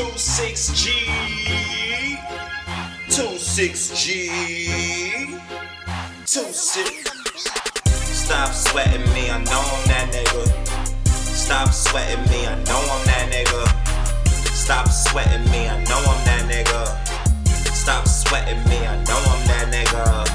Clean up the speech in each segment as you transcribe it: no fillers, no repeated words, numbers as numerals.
2CG, 2CG, 2CG. Stop sweating me, I know I'm that nigga. Stop sweating me, I know I'm that nigga. Stop sweating me, I know I'm that nigga. Stop sweating me, I know I'm that nigga.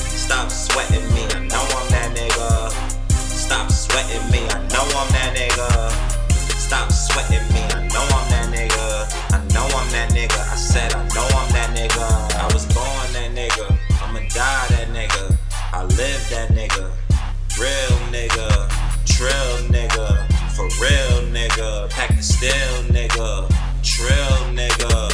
Stop sweating me, I know I'm that nigga. Stop sweating me, I know I'm that nigga. Stop sweating me, I know I'm that nigga. I know I'm that nigga. I said I know I'm that nigga. I was born that nigga. I'ma die that nigga. I live that nigga. Real nigga, trill nigga, for real nigga, pack the steel nigga, trill nigga,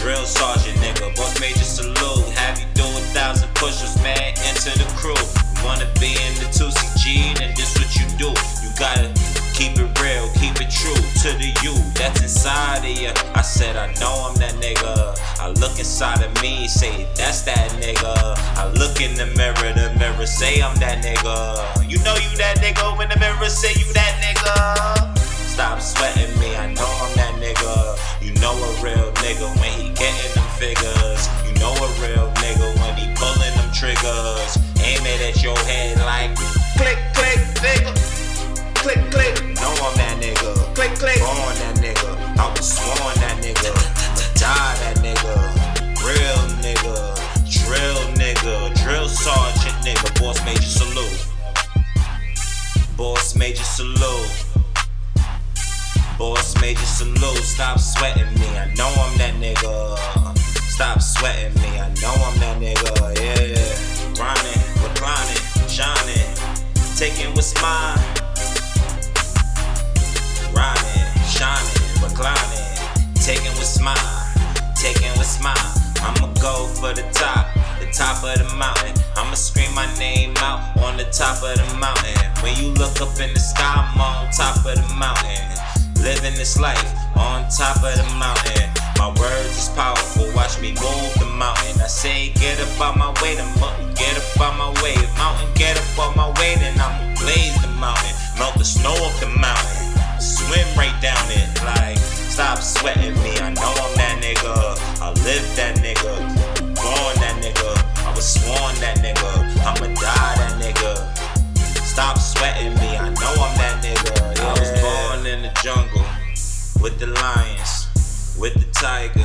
drill sergeant nigga, boss major salute, have you do 1,000 push-ups, man, enter the crew. You wanna be in the 2CG, then this what you do. You gotta keep it real, keep it true to the you that's inside of you. I said I know I'm that nigga. I look inside of me, say that's that nigga. I look in the mirror say I'm that nigga. You know you that nigga when the mirror say you that nigga. Stop sweating me, I know I'm that nigga. You know a real nigga when he getting them figures. You know a real nigga when he pulling them triggers. Aim it at your head like click, click, nigga. Click, click. Know I'm that nigga. Click, click. Born that nigga. I was sworn that nigga. Die that nigga. Real nigga. Drill nigga. Drill sergeant nigga. Boss major salute. Boss major salute. Boss major salute. Stop sweating me. I know I'm that nigga. Stop sweating me. I know I'm that nigga. Yeah. Grinding, reclining, shining. Taking what's mine. Grinding, shining, reclining, taking what's mine, taking what's mine. I'ma go for the top of the mountain. I'ma scream my name out on the top of the mountain. When you look up in the sky, I'm on top of the mountain. Living this life on top of the mountain. My words is powerful, watch me move the mountain. I say get up out my way, the mountain get up out my way. Mountain get up out my way, then I'ma blaze the mountain. Melt the snow off the mountain. Swim right down it, like, stop sweating me, I know I'm that nigga. I live that nigga, born that nigga, I was sworn that nigga, I'ma die that nigga. Stop sweating me, I know I'm that nigga, yeah. I was born in the jungle, with the lions, with the tiger,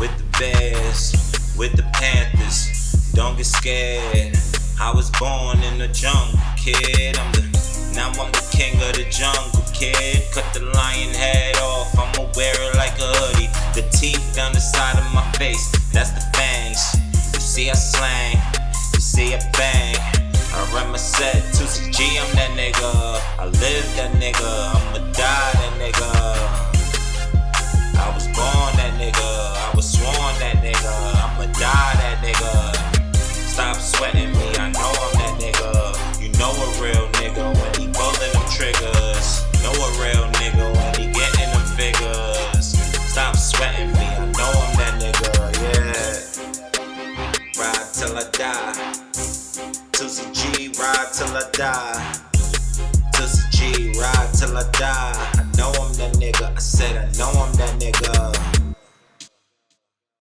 with the bears, with the panthers, don't get scared. I was born in the jungle, kid, now I'm the king of the jungle, kid. Cut the lion head off, I'ma wear it like a hoodie. The teeth down the side of my face, that's the fangs. You see I slang, you see I bang. I run my set, 2CG, I'm that nigga. I live that nigga, I'ma die that nigga. I was born that nigga, I was sworn that nigga. I'ma die that nigga. Stop sweating me, I know I'm that nigga. You know a real nigga when he pulling them triggers. Know a real nigga when he getting them figures. Stop sweating me, I know I'm that nigga, yeah. Ride till I die. 2CG, ride till I die. 2CG, ride till I die. I know I'm that nigga, I said I know I'm that nigga.